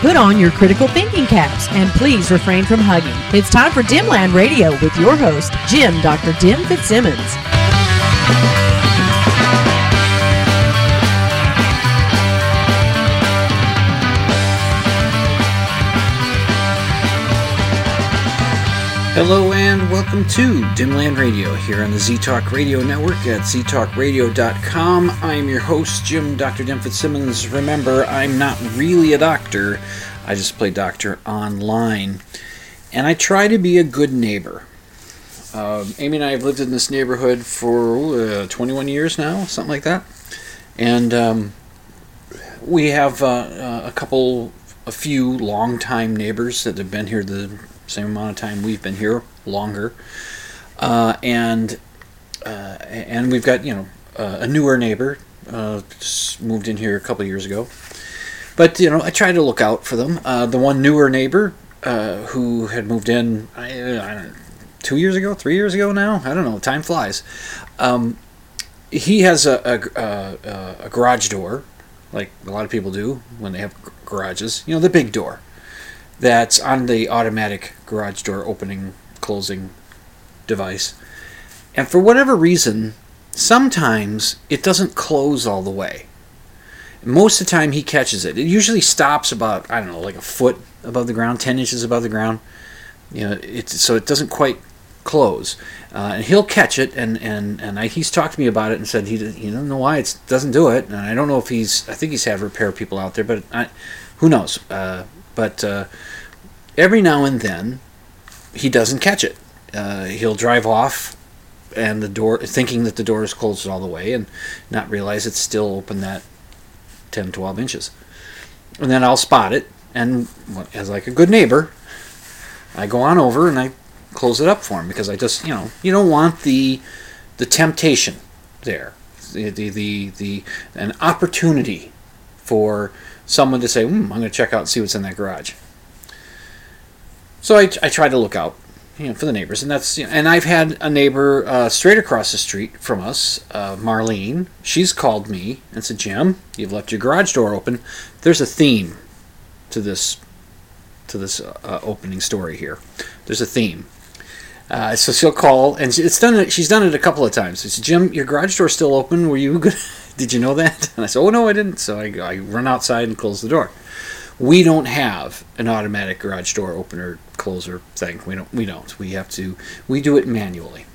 Put on your critical thinking caps and please refrain from hugging. It's time for Dimland Radio with your host, Dr. Jim Fitzsimmons. Hello and welcome to Dimland Radio here on the Z-Talk Radio Network at ztalkradio.com. I'm your host, Dr. Jim Fitzsimmons. Remember, I'm not really a doctor. I just play doctor online. And I try to be a good neighbor. Amy and I have lived in this neighborhood for 21 years now, something like that. And we have a few longtime neighbors that have been here the same amount of time we've been here, longer, and we've got a newer neighbor just moved in here a couple years ago, but I try to look out for them. The one newer neighbor who had moved in, I don't know, 2 years ago, 3 years ago now, I don't know. Time flies. He has a garage door, like a lot of people do when they have garages. The big door. That's on the automatic garage door opening, closing device. And for whatever reason, sometimes it doesn't close all the way. Most of the time he catches it. It usually stops about, like a foot above the ground, 10 inches above the ground. So it doesn't quite close. And he'll catch it, and he's talked to me about it and said he doesn't know why it doesn't do it. And I don't know if I think he's had repair people out there, but who knows? But every now and then, he doesn't catch it. He'll drive off, and the door, thinking that the door is closed all the way, and not realize it's still open that 10, 12 inches. And then I'll spot it, and as like a good neighbor, I go on over and I close it up for him because I just, you don't want the temptation there, an opportunity for someone to say, I'm going to check out and see what's in that garage. So I try to look out, for the neighbors, and that's. And I've had a neighbor straight across the street from us, Marlene. She's called me and said, "Jim, you've left your garage door open. There's a theme to this opening story here. There's a theme." So she'll call, and she's done it a couple of times. She said, "Jim, your garage door's still open. Were you good? Did you know that?" And I said, "Oh, no, I didn't." So I run outside and close the door. We don't have an automatic garage door opener, closer thing. We don't. We do it manually.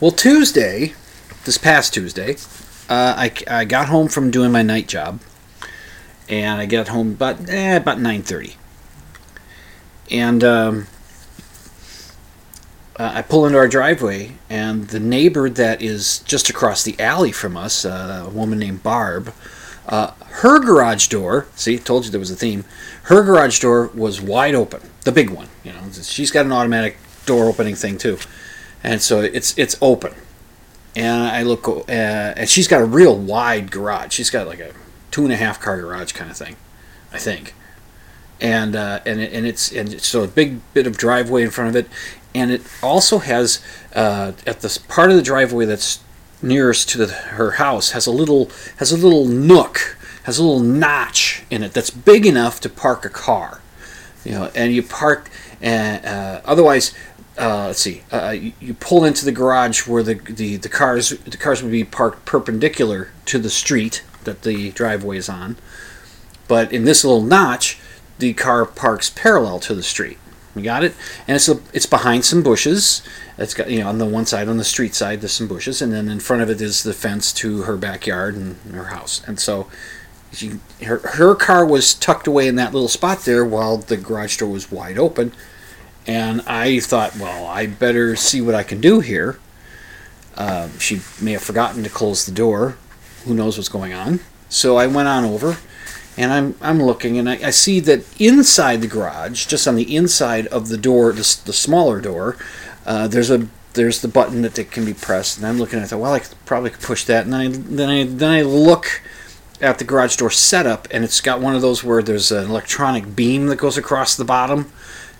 Well, this past Tuesday, I got home from doing my night job, and I got home about 9:30. And I pull into our driveway, and the neighbor that is just across the alley from us, a woman named Barb, her garage door, see, told you there was a theme, her garage door was wide open, the big one. She's got an automatic door opening thing too, and so it's open. And I look, and she's got a real wide garage. She's got like a 2.5 car garage kind of thing, I think. And so a big bit of driveway in front of it. And it also has, at this part of the driveway that's nearest to her house, has a little nook, has a little notch in it that's big enough to park a car, And you park, and otherwise, you pull into the garage where the cars would be parked perpendicular to the street that the driveway is on, but in this little notch, the car parks parallel to the street. We got it, and it's behind some bushes. It's got on the one side, on the street side, there's some bushes, and then in front of it is the fence to her backyard and her house. And so, her car was tucked away in that little spot there, while the garage door was wide open. And I thought, well, I better see what I can do here. She may have forgotten to close the door, who knows what's going on. So I went on over, and I'm looking, and I see that inside the garage, just on the inside of the door, the smaller door, there's the button that can be pressed, and I'm looking at that. Well, I probably could push that, and then I look at the garage door setup, and it's got one of those where there's an electronic beam that goes across the bottom,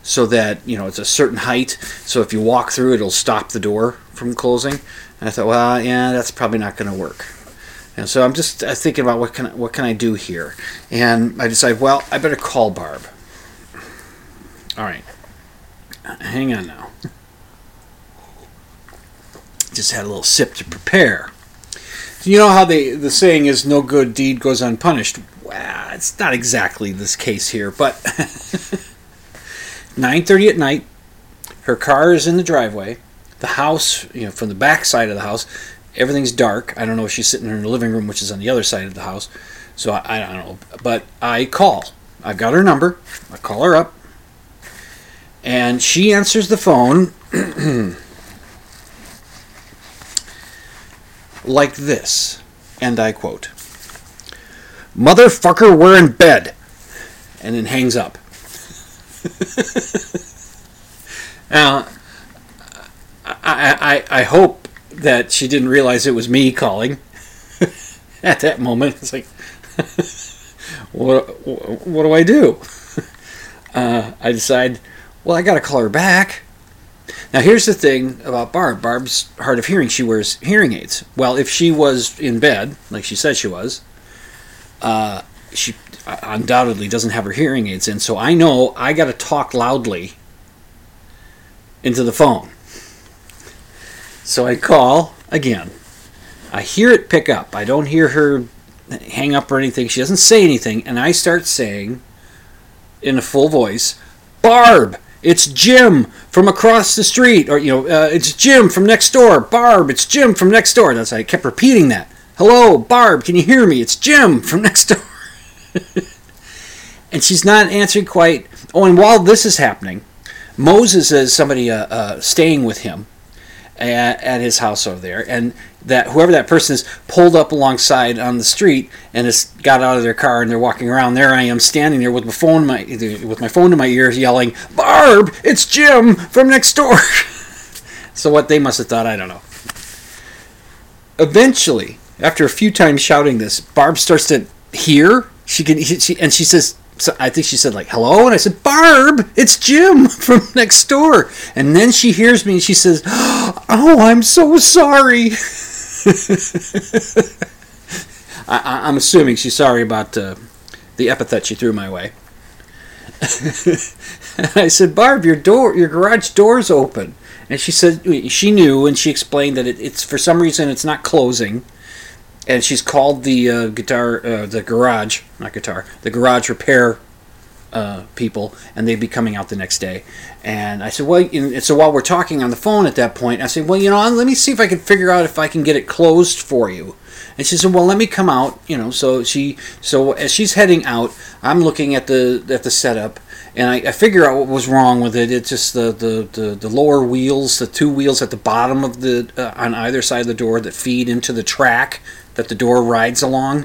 so that it's a certain height. So if you walk through, it'll stop the door from closing. And I thought, well, yeah, that's probably not going to work. And so I'm just thinking about what can I do here, and I decide, well, I better call Barb. All right, hang on now. Just had a little sip to prepare. So you know how the saying is, no good deed goes unpunished. Well, it's not exactly this case here, but 9:30 at night, her car is in the driveway. The house, from the back side of the house, everything's dark. I don't know if she's sitting in her living room, which is on the other side of the house. So I don't know. But I call. I've got her number. I call her up. And she answers the phone like this. And I quote, "Motherfucker, we're in bed." And then hangs up. Now, I hope that she didn't realize it was me calling at that moment. It's like, what do I do? I decide, well, I got to call her back. Now, here's the thing about Barb. Barb's hard of hearing. She wears hearing aids. Well, if she was in bed, like she said she was, she undoubtedly doesn't have her hearing aids in. So I know I got to talk loudly into the phone. So I call again. I hear it pick up. I don't hear her hang up or anything. She doesn't say anything. And I start saying in a full voice, "Barb, it's Jim from across the street." Or, "It's Jim from next door. Barb, it's Jim from next door." That's why I kept repeating that. "Hello, Barb, can you hear me? It's Jim from next door." And she's not answering quite. Oh, and while this is happening, Moses is somebody staying with him at his house over there, and that whoever that person is pulled up alongside on the street and has got out of their car, and they're walking around. There I am, standing there with my phone in my ear, yelling, "Barb, it's Jim from next door." So what they must have thought, I don't know. Eventually, after a few times shouting this, Barb starts to hear. She says, so I think she said, like, "Hello," and I said, "Barb, it's Jim from next door." And then she hears me, and she says, "Oh, I'm so sorry." I'm assuming she's sorry about the epithet she threw my way. And I said, "Barb, your garage door's open." And she said she knew, and she explained that it's for some reason it's not closing. And she's called the garage repair people, and they'd be coming out the next day. And I said, well, and so while we're talking on the phone at that point, I said, well, let me see if I can figure out if I can get it closed for you. And she said, well, let me come out, So as she's heading out, I'm looking at the setup, and I figure out what was wrong with it. It's just the lower wheels, the two wheels at the bottom of the on either side of the door that feed into the track that the door rides along.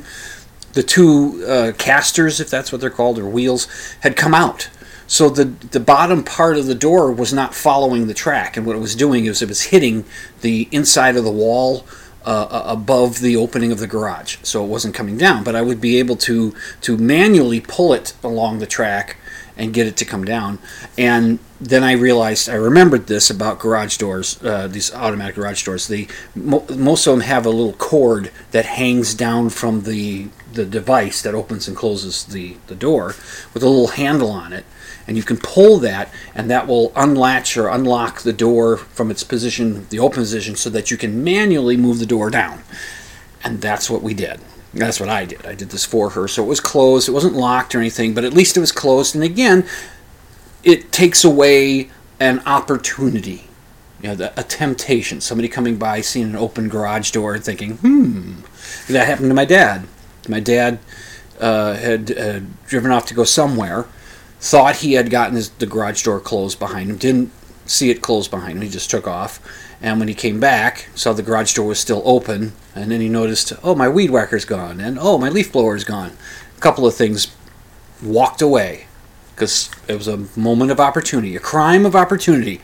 The two casters, if that's what they're called, or wheels, had come out. So the bottom part of the door was not following the track, and what it was doing is it was hitting the inside of the wall above the opening of the garage. So it wasn't coming down, but I would be able to manually pull it along the track and get it to come down. And then I remembered this about garage doors, these automatic garage doors. Most of them have a little cord that hangs down from the device that opens and closes the door with a little handle on it. And you can pull that, and that will unlatch or unlock the door from its position, the open position, so that you can manually move the door down. And that's what we did. That's what I did. I did this for her. So it was closed. It wasn't locked or anything, but at least it was closed. And again, it takes away an opportunity, a temptation. Somebody coming by, seeing an open garage door and thinking, That happened to my dad. My dad had driven off to go somewhere, thought he had gotten the garage door closed behind him, didn't see it closed behind him. He just took off. And when he came back, saw the garage door was still open, and then he noticed, oh, my weed whacker's gone, and oh, my leaf blower's gone. A couple of things walked away, because it was a moment of opportunity, a crime of opportunity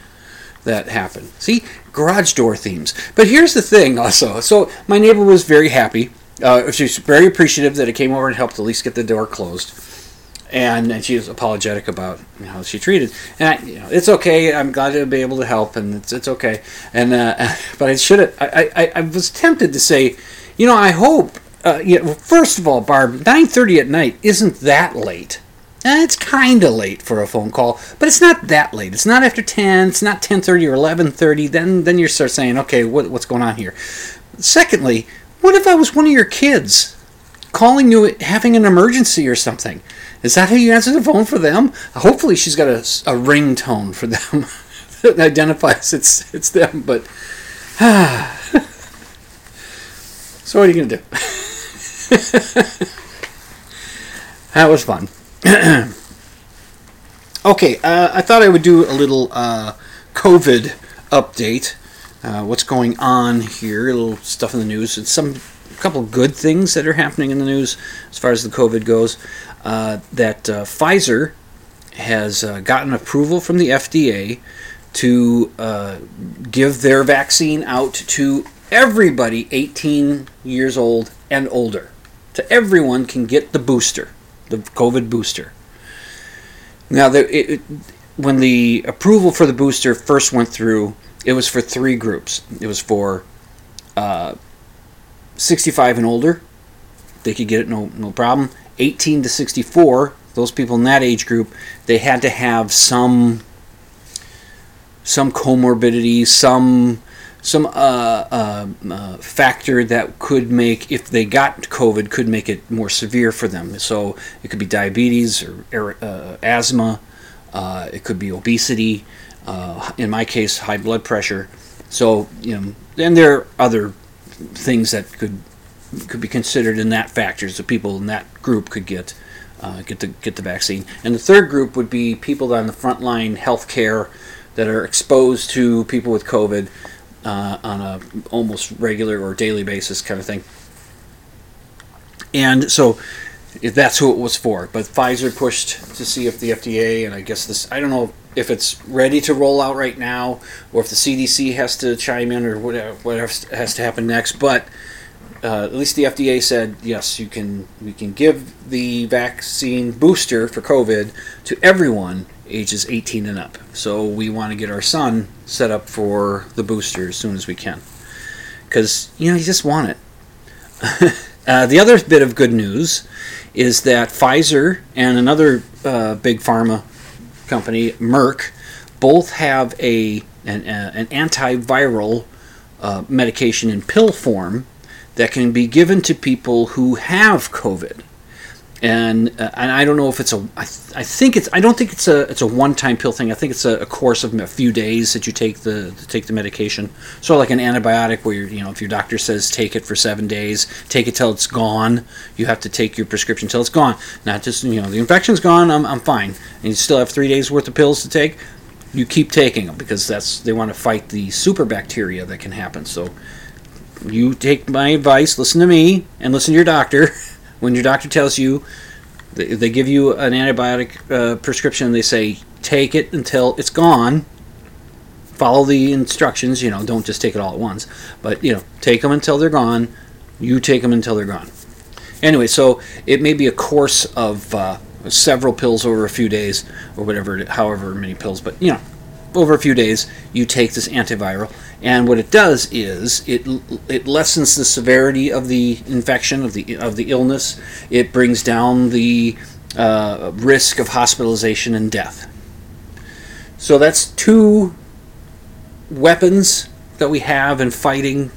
that happened. See? Garage door themes. But here's the thing also. So my neighbor was very happy. She was very appreciative that I came over and helped at least get the door closed. And she was apologetic about how she treated. And I, you know, it's okay. I'm glad to be able to help, and it's okay. And but I should have. I was tempted to say, you know, I hope. First of all, Barb, 9:30 at night isn't that late. It's kind of late for a phone call, but it's not that late. It's not after 10. It's not 10:30 or 11:30. Then you start saying, okay, what's going on here? Secondly, what if I was one of your kids calling you having an emergency or something? Is that how you answer the phone for them? Hopefully she's got a ringtone for them that identifies it's them, but... So what are you going to do? That was fun. Okay, I thought I would do a little COVID update. What's going on here, a little stuff in the news. It's a couple good things that are happening in the news as far as the COVID goes. That Pfizer has gotten approval from the FDA to give their vaccine out to everybody 18 years old and older. So everyone can get the booster, the COVID booster. Now, when the approval for the booster first went through, it was for three groups. It was for 65 and older. They could get it, no problem. 18 to 64, those people in that age group, they had to have some comorbidity, some factor that could make, if they got COVID, could make it more severe for them. So it could be diabetes or asthma. It could be obesity. In my case, high blood pressure. So, you know, and there are other things that could be considered in that factor, so people in that group could get the vaccine. And the third group would be people on the frontline healthcare that are exposed to people with COVID on a almost regular or daily basis kind of thing. And so that's who it was for. But Pfizer pushed to see if the FDA, and I guess this, I don't know if it's ready to roll out right now or if the CDC has to chime in or whatever has to happen next, but at least the FDA said, yes, we can give the vaccine booster for COVID to everyone ages 18 and up. So we want to get our son set up for the booster as soon as we can. Because, you know, you just want it. The other bit of good news is that Pfizer and another big pharma company, Merck, both have an antiviral medication in pill form that can be given to people who have COVID, and I don't know if it's a. I think it's. I don't think it's a one-time pill thing. I think it's a course of a few days that you take the medication. So like an antibiotic, where if your doctor says take it for 7 days, take it till it's gone. You have to take your prescription till it's gone. Not just the infection's gone. I'm fine, and you still have 3 days worth of pills to take. You keep taking them because they want to fight the super bacteria that can happen. So. You take my advice, listen to me, and listen to your doctor. When your doctor tells you, they give you an antibiotic prescription, they say, take it until it's gone. Follow the instructions, don't just take it all at once. But, take them until they're gone. You take them until they're gone. Anyway, so it may be a course of several pills over a few days, or whatever, however many pills, but, over a few days, you take this antiviral. And what it does is it lessens the severity of the infection, of the illness. It brings down the risk of hospitalization and death. So that's two weapons that we have in fighting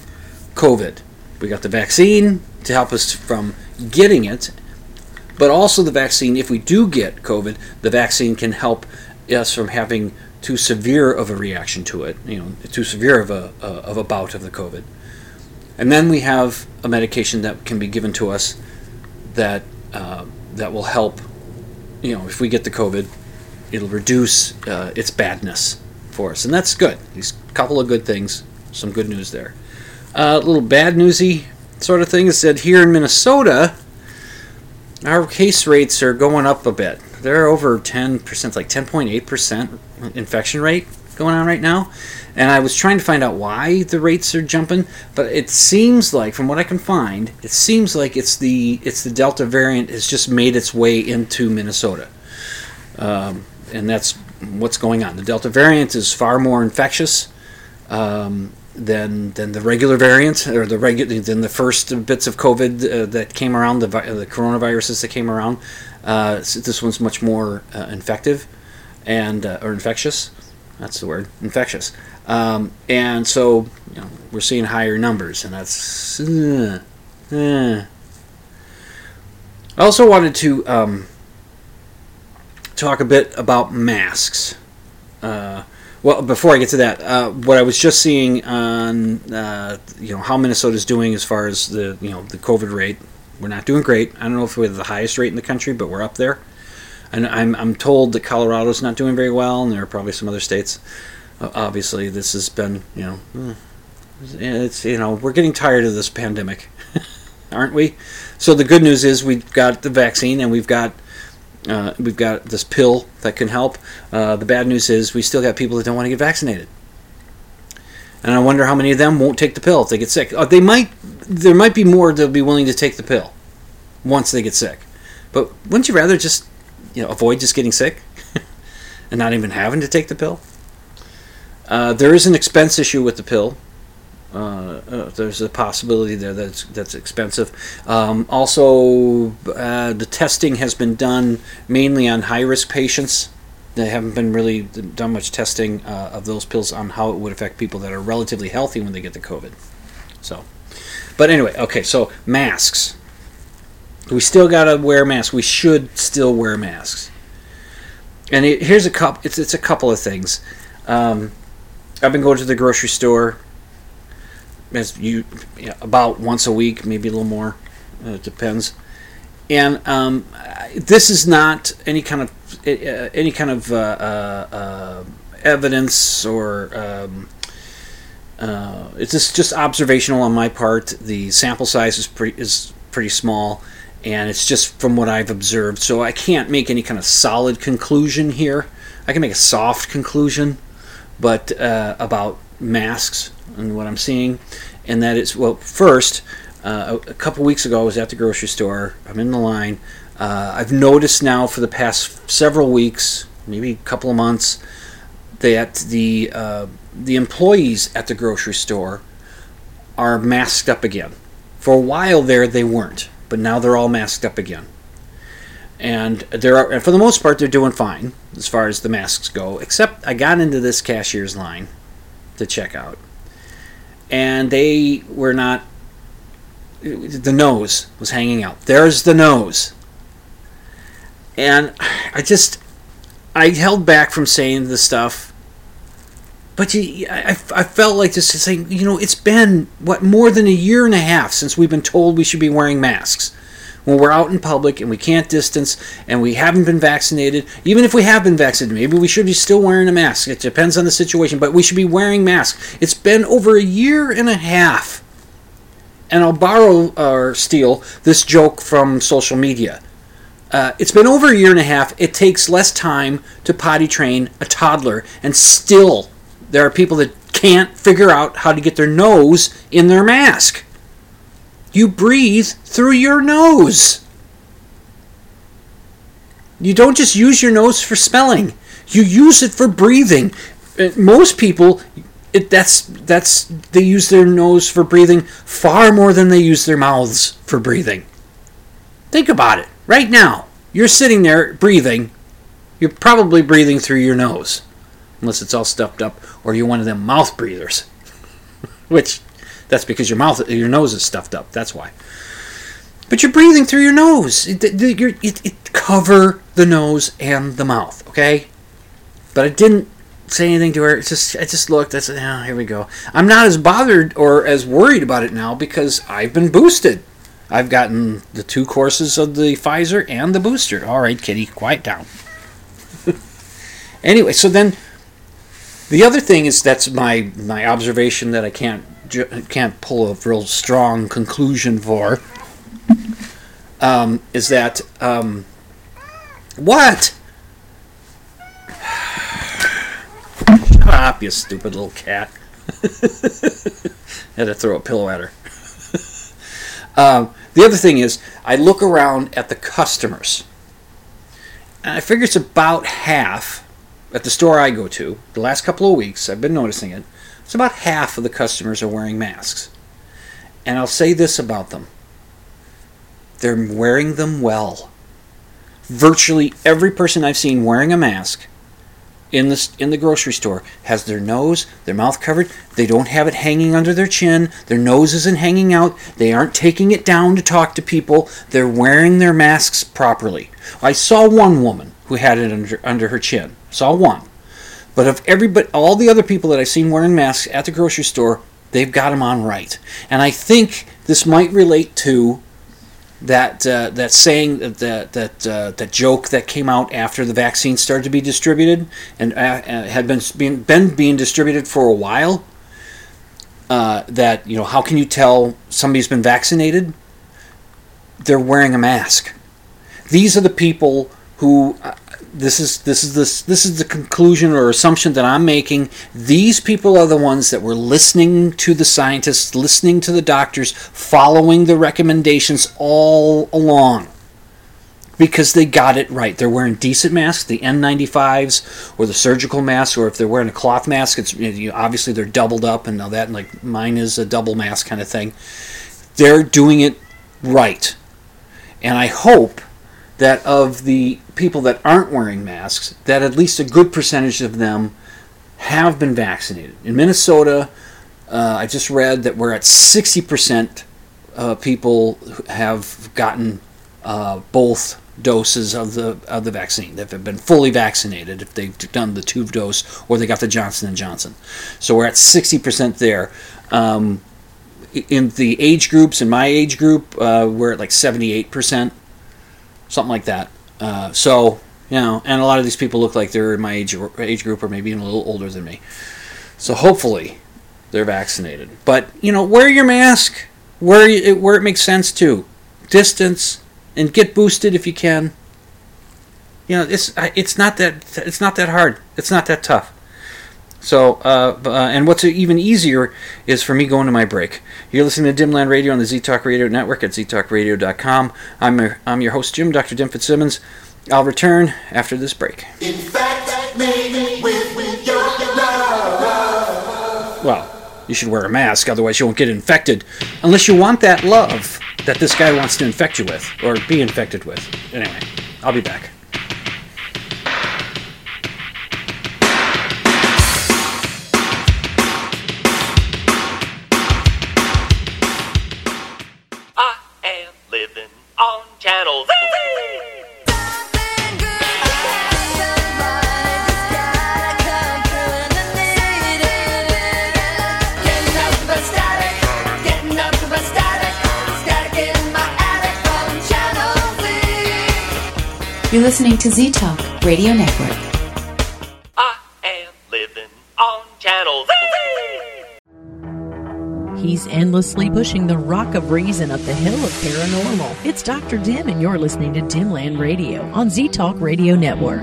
COVID. We got the vaccine to help us from getting it, but also the vaccine, if we do get COVID, the vaccine can help us from having too severe of a reaction to it, too severe of a bout of the COVID. And then we have a medication that can be given to us that will help, if we get the COVID, it'll reduce its badness for us. And that's good. These couple of good things some good news there. A little bad newsy sort of thing is that here in Minnesota, our case rates are going up a bit. They're over 10%, like 10.8% infection rate going on right now. And I was trying to find out why the rates are jumping, but it seems like, from what I can find, it seems like it's the Delta variant has just made its way into Minnesota. And that's what's going on. The Delta variant is far more infectious than the regular variant, or than the first bits of COVID that came around, the coronaviruses that came around. So this one's much more infective and or infectious. That's the word, infectious. And so, you know, we're seeing higher numbers, and that's... I also wanted to talk a bit about masks. Well, before I get to that, what I was just seeing on, how Minnesota's doing as far as the COVID rate. We're not doing great. I don't know if we're the highest rate in the country, but we're up there. And I'm told that Colorado's not doing very well, and there are probably some other states. Obviously, this has been, we're getting tired of this pandemic, aren't we? So the good news is we've got the vaccine, and we've got this pill that can help. The bad news is we still got people that don't want to get vaccinated. And I wonder how many of them won't take the pill if they get sick. They might. There might be more that'll be willing to take the pill once they get sick. But wouldn't you rather just avoid just getting sick and not even having to take the pill? There is an expense issue with the pill. There's a possibility there that's expensive. Also, the testing has been done mainly on high-risk patients. They haven't been really done much testing of those pills on how it would affect people that are relatively healthy when they get the COVID. So, but anyway, okay, so masks. We still gotta wear masks. We should still wear masks. And here's a couple. It's a couple of things. I've been going to the grocery store about once a week, maybe a little more. It depends. And this is not any kind of evidence or. It's just observational on my part. The sample size is pretty small. And it's just from what I've observed. So I can't make any kind of solid conclusion here. I can make a soft conclusion, but about masks and what I'm seeing. And that is, well, first, a couple weeks ago I was at the grocery store. I'm in the line. I've noticed now for the past several weeks, maybe a couple of months, that the employees at the grocery store are masked up again. For a while there, they weren't. But now they're all masked up again, and for the most part, they're doing fine as far as the masks go. Except I got into this cashier's line to check out, and they were not. The nose was hanging out. There's the nose, and I held back from saying the stuff, but I felt like just saying, it's been, more than a year and a half since we've been told we should be wearing masks when we're out in public and we can't distance and we haven't been vaccinated. Even if we have been vaccinated, maybe we should be still wearing a mask. It depends on the situation, but we should be wearing masks. It's been over a year and a half. And I'll borrow or steal this joke from social media. It's been over a year and a half. It takes less time to potty train a toddler, and still there are people that can't figure out how to get their nose in their mask. You breathe through your nose. You don't just use your nose for smelling. You use it for breathing. Most people, they use their nose for breathing far more than they use their mouths for breathing. Think about it. Right now, you're sitting there breathing. You're probably breathing through your nose. Unless it's all stuffed up, or you're one of them mouth breathers, which that's because your nose is stuffed up. That's why. But you're breathing through your nose. It cover the nose and the mouth, okay? But I didn't say anything to her. It's just I just looked. I said, "Oh, here we go." I'm not as bothered or as worried about it now because I've been boosted. I've gotten the 2 courses of the Pfizer and the booster. All right, kitty, quiet down. Anyway, so then. The other thing is, that's my observation that I can't pull a real strong conclusion for, is that what? Shut up, you stupid little cat. Had to throw a pillow at her. The other thing is, I look around at the customers, and I figure it's about half at the store I go to. The last couple of weeks, I've been noticing it. It's about half of the customers are wearing masks. And I'll say this about them. They're wearing them well. Virtually every person I've seen wearing a mask in the grocery store has their nose, their mouth covered. They don't have it hanging under their chin. Their nose isn't hanging out. They aren't taking it down to talk to people. They're wearing their masks properly. I saw one woman who had it under her chin. Saw one. But of everybody, all the other people that I've seen wearing masks at the grocery store, they've got them on right. And I think this might relate to that saying, that joke that came out after the vaccine started to be distributed and had been being distributed for a while. That, you know, how can you tell somebody's been vaccinated? They're wearing a mask. These are the people who. This is the conclusion or assumption that I'm making. These people are the ones that were listening to the scientists, listening to the doctors, following the recommendations all along, because they got it right. They're wearing decent masks, the N95s or the surgical masks, or if they're wearing a cloth mask, it's, you know, obviously they're doubled up and all that, and like mine is a double mask kind of thing. They're doing it right, and I hope that of the people that aren't wearing masks, that at least a good percentage of them have been vaccinated. In Minnesota, I just read that we're at 60% people have gotten both doses of the vaccine, that have been fully vaccinated if they've done the 2 dose or they got the Johnson & Johnson. So we're at 60% there. In the age groups, in my age group, we're at like 78%, something like that. So, you know, and a lot of these people look like they're in my age group, or maybe even a little older than me. So hopefully they're vaccinated. But, you know, wear your mask where it makes sense to. Distance, and get boosted if you can. You know, it's not that hard. It's not that tough. So, and what's even easier is for me going to my break. You're listening to Dimland Radio on the Z-Talk Radio Network at ztalkradio.com. I'm your host, Jim, Dr. Jim Fitzsimmons. I'll return after this break. In fact, maybe with your love. Well, you should wear a mask, otherwise you won't get infected. Unless you want that love that this guy wants to infect you with, or be infected with. Anyway, I'll be back. You're listening to Z-Talk Radio Network. I am living on Channel Z. He's endlessly pushing the rock of reason up the hill of paranormal. It's Dr. Dim, and you're listening to Dimland Radio on Z-Talk Radio Network.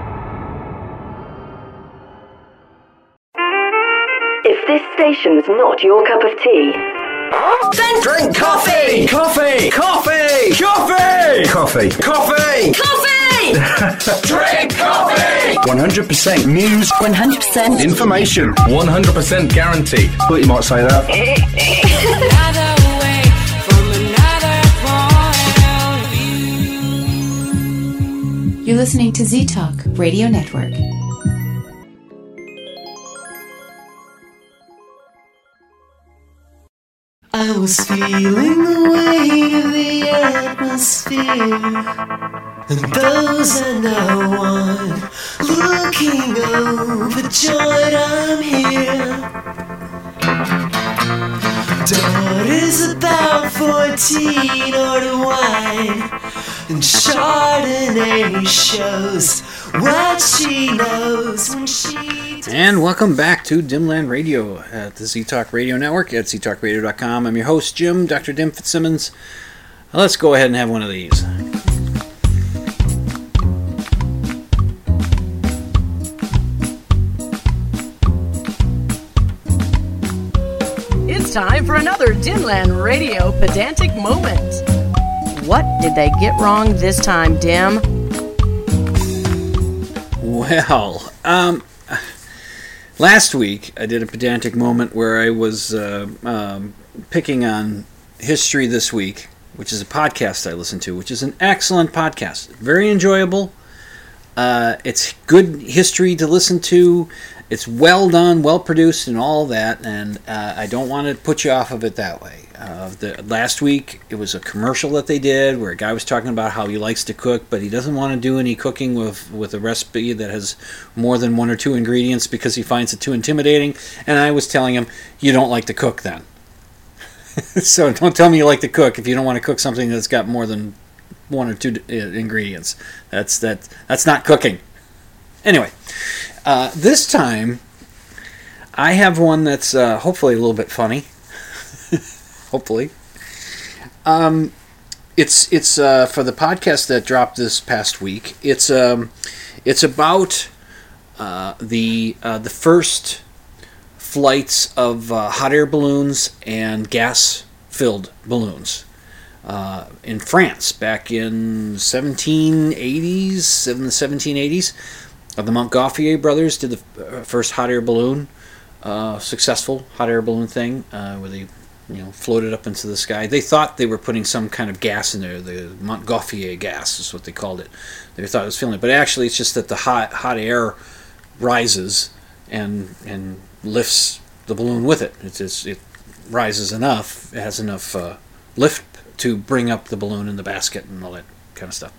If this station's not your cup of tea, then drink coffee! Coffee! Coffee! Coffee! Coffee! Coffee! Coffee! Drink coffee! 100% news. 100% information. 100% guaranteed. But you might say that. Another way from another point of view. You're listening to Z-Talk Radio Network. I was feeling the weight of the atmosphere and those I now want, looking overjoyed I'm here. Daughter's about 14, order wine and Chardonnay shows what she knows when she. And welcome back to Dimland Radio at the Z-Talk Radio Network at ztalkradio.com. I'm your host, Jim, Dr. Jim Fitzsimmons. Let's go ahead and have one of these. It's time for another Dimland Radio pedantic moment. What did they get wrong this time, Dim? Well, last week, I did a pedantic moment where I was picking on History This Week, which is a podcast I listen to, which is an excellent podcast. Very enjoyable. It's good history to listen to. It's well done, well produced, and all that, and I don't want to put you off of it that way. Last week, it was a commercial that they did where a guy was talking about how he likes to cook, but he doesn't want to do any cooking with a recipe that has more than one or two ingredients because he finds it too intimidating. And I was telling him, you don't like to cook then. So don't tell me you like to cook if you don't want to cook something that's got more than one or two ingredients. That's not cooking. Anyway, this time I have one that's hopefully a little bit funny. Hopefully. It's for the podcast that dropped this past week. It's about the first flights of hot air balloons and gas-filled balloons in France back in 1780s, in the 1780s. The Montgolfier brothers did the first hot air balloon, successful hot air balloon thing where they floated up into the sky. They thought they were putting some kind of gas in there. The Montgolfier gas is what they called it. They thought it was filling it. But actually, it's just that the hot air rises and lifts the balloon with it. It rises enough. It has enough lift to bring up the balloon in the basket and all that kind of stuff.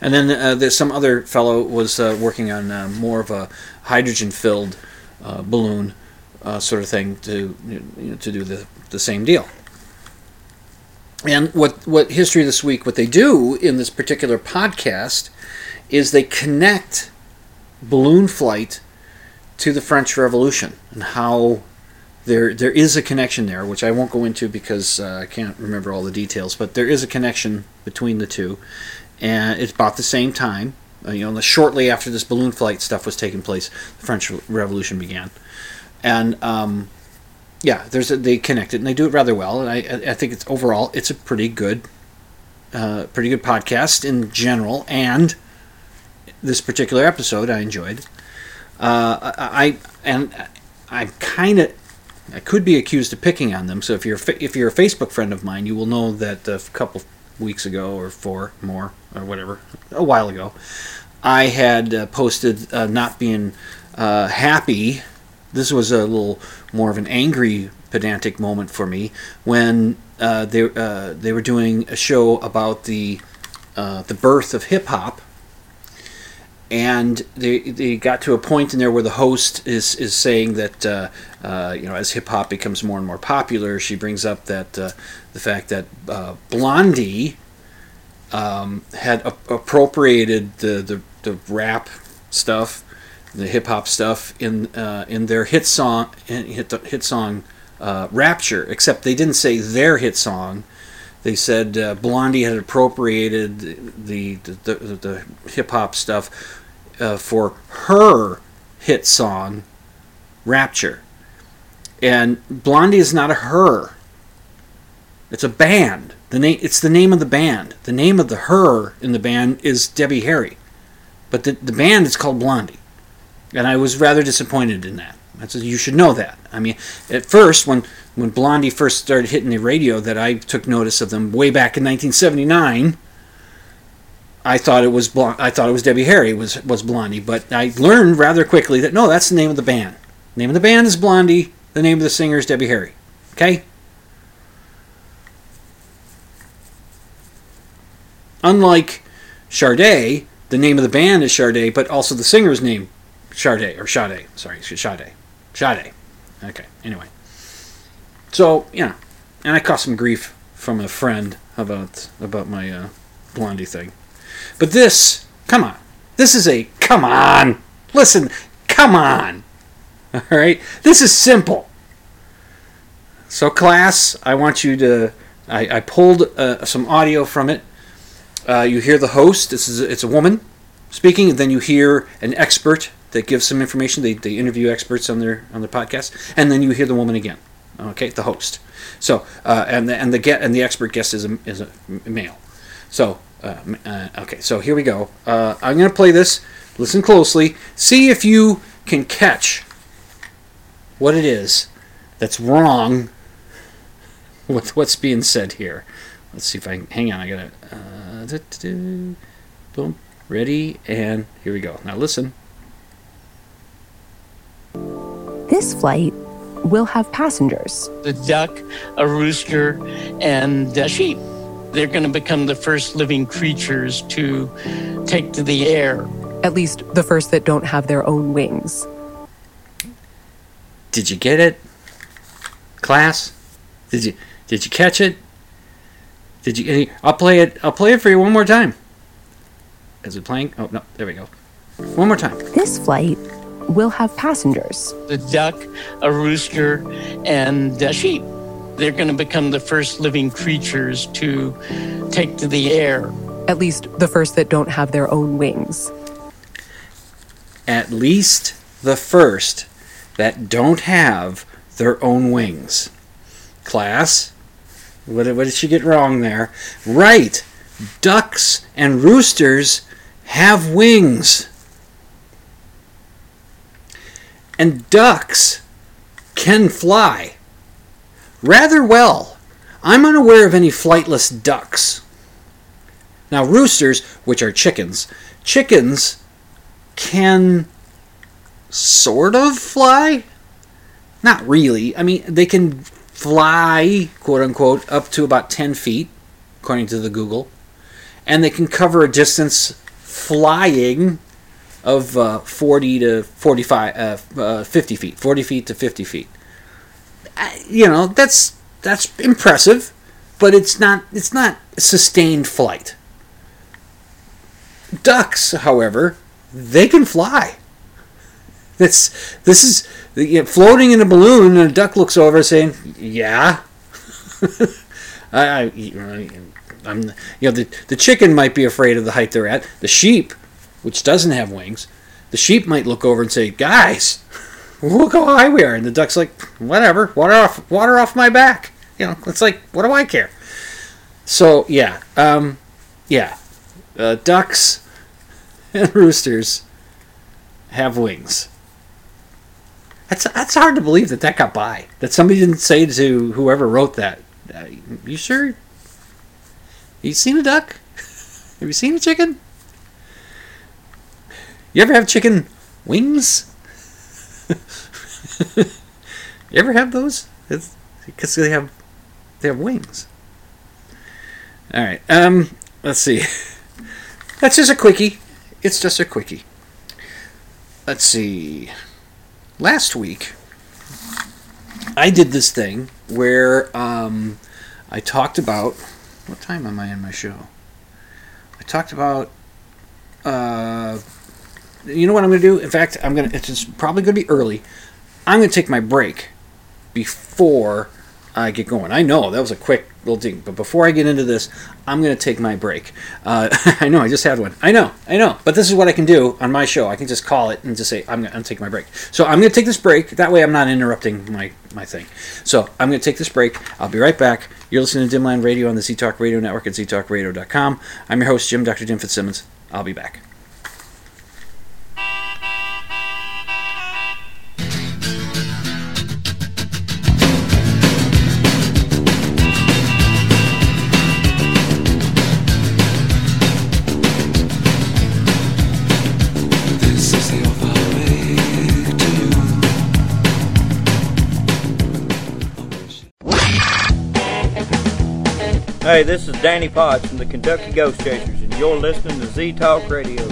And then there's some other fellow was working on more of a hydrogen-filled balloon sort of thing to do the same deal. And what History This Week, what they do in this particular podcast is they connect balloon flight to the French Revolution and how there is a connection there, which I won't go into because I can't remember all the details, but there is a connection between the two. And it's about the same time, shortly after this balloon flight stuff was taking place, the French Revolution began. And they connect it, and they do it rather well. And I think it's overall, it's a pretty good podcast in general. And this particular episode, I enjoyed. I could be accused of picking on them. So if you're a Facebook friend of mine, you will know that a couple weeks ago or a while ago, I had posted not being happy. This was a little more of an angry, pedantic moment for me when they were doing a show about the birth of hip hop, and they got to a point in there where the host is saying that as hip hop becomes more and more popular, she brings up that the fact that Blondie had appropriated the rap stuff, the hip hop stuff in their hit song Rapture, except they didn't say their hit song. They said Blondie had appropriated the hip hop stuff for her hit song Rapture, and Blondie is not a her. It's a band. It's the name of the band. The name of the her in the band is Debbie Harry, but the band is called Blondie. And I was rather disappointed in that. I said, you should know that. I mean, at first, when Blondie first started hitting the radio, that I took notice of them way back in 1979, I thought it was Debbie Harry was Blondie. But I learned rather quickly that, no, that's the name of the band. The name of the band is Blondie. The name of the singer is Debbie Harry. Okay? unlike Sade, the name of the band is Sade, but also the singer's name, Sade. Okay, anyway. So, yeah. And I caught some grief from a friend about my Blondie thing. But this, come on. This is a, come on. Listen, come on. All right? This is simple. So, class, I want you to, I pulled some audio from it. You hear the host. It's a woman speaking, and then you hear an expert that gives some information. They interview experts on their podcast, and then you hear the woman again. Okay, the host. So and the expert guest is a male. So okay, so here we go. I'm going to play this. Listen closely. See if you can catch what it is that's wrong with what's being said here. Let's see if I can. Hang on, I got to. Boom. Ready, and here we go. Now listen. This flight will have passengers. A duck, a rooster, and a sheep. They're going to become the first living creatures to take to the air. At least the first that don't have their own wings. Did you get it, class? Did you catch it? Did you? I'll play it for you one more time. Is it playing? Oh, no. There we go. One more time. This flight will have passengers. A duck, a rooster, and a sheep. They're going to become the first living creatures to take to the air. At least the first that don't have their own wings. At least the first that don't have their own wings. Class? What did she get wrong there? Right. Ducks and roosters have wings. And ducks can fly. Rather well. I'm unaware of any flightless ducks. Now roosters, which are chickens can sort of fly? Not really. I mean, they can fly, quote unquote, up to about 10 feet, according to the Google. And they can cover a distance flying of 40 feet to 50 feet. That's impressive, but it's not sustained flight. Ducks, however, they can fly. This is floating in a balloon, and a duck looks over saying, "Yeah." The chicken might be afraid of the height they're at. The sheep, which doesn't have wings, the sheep might look over and say, "Guys, look how high we are." And the duck's like, "Whatever, water off my back." It's like, what do I care? So ducks and roosters have wings. That's hard to believe that got by. That somebody didn't say to whoever wrote that, "You sure? You seen a duck? Have you seen a chicken? You ever have chicken wings? You ever have those?" It's because they have wings. All right. Let's see. That's just a quickie. It's just a quickie. Let's see. Last week, I did this thing where I talked about. What time am I in my show? I talked about, you know what I'm going to do? In fact, it's probably going to be early. I'm going to take my break before I get going. I know, that was a quick little ding, but before I get into this, I'm going to take my break. I know, I just had one. I know, but this is what I can do on my show. I can just call it and just say, I'm going to take my break. So I'm going to take this break. That way I'm not interrupting my thing. So I'm going to take this break. I'll be right back. You're listening to Dimland Radio on the Z-Talk Radio Network at ztalkradio.com. I'm your host, Dr. Jim Fitzsimmons. I'll be back. Hey, this is Danny Potts from the Kentucky Ghost Chasers. You're listening to Z-Talk Radio.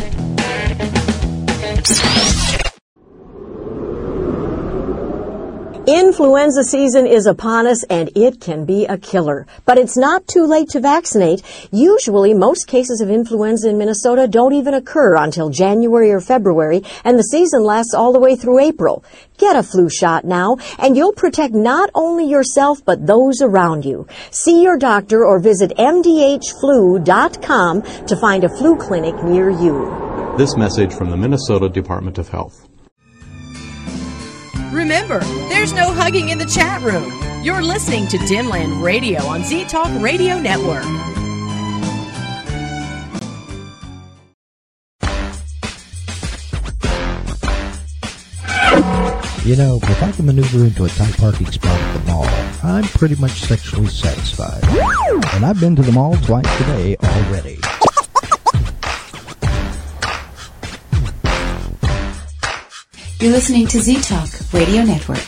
Influenza season is upon us, and it can be a killer. But it's not too late to vaccinate. Usually, most cases of influenza in Minnesota don't even occur until January or February, and the season lasts all the way through April. Get a flu shot now, and you'll protect not only yourself, but those around you. See your doctor or visit mdhflu.com to find a flu clinic near you. This message from the Minnesota Department of Health. Remember, there's no hugging in the chat room. You're listening to Dimland Radio on Z-Talk Radio Network. You know, if I can maneuver into a tight parking spot at the mall, I'm pretty much sexually satisfied. And I've been to the mall twice today already. You're listening to Z-Talk Radio Network.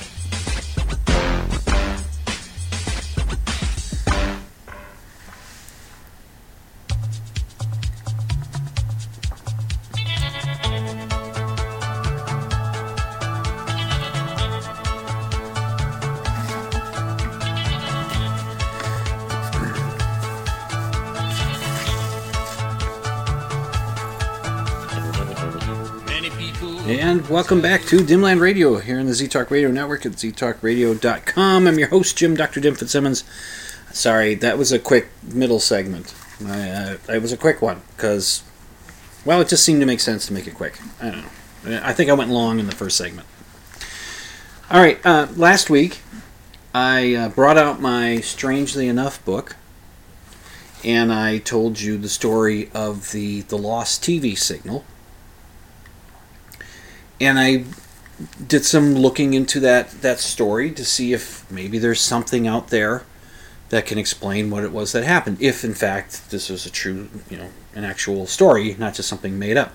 Welcome back to Dimland Radio here in the Z-Talk Radio Network at ztalkradio.com. I'm your host, Dr. Jim Fitzsimmons. Sorry, that was a quick middle segment. It was a quick one because, well, it just seemed to make sense to make it quick. I don't know. I think I went long in the first segment. All right, last week I brought out my Strangely Enough book, and I told you the story of the lost TV signal. And I did some looking into that story to see if maybe there's something out there that can explain what it was that happened. If, in fact, this was a true, an actual story, not just something made up.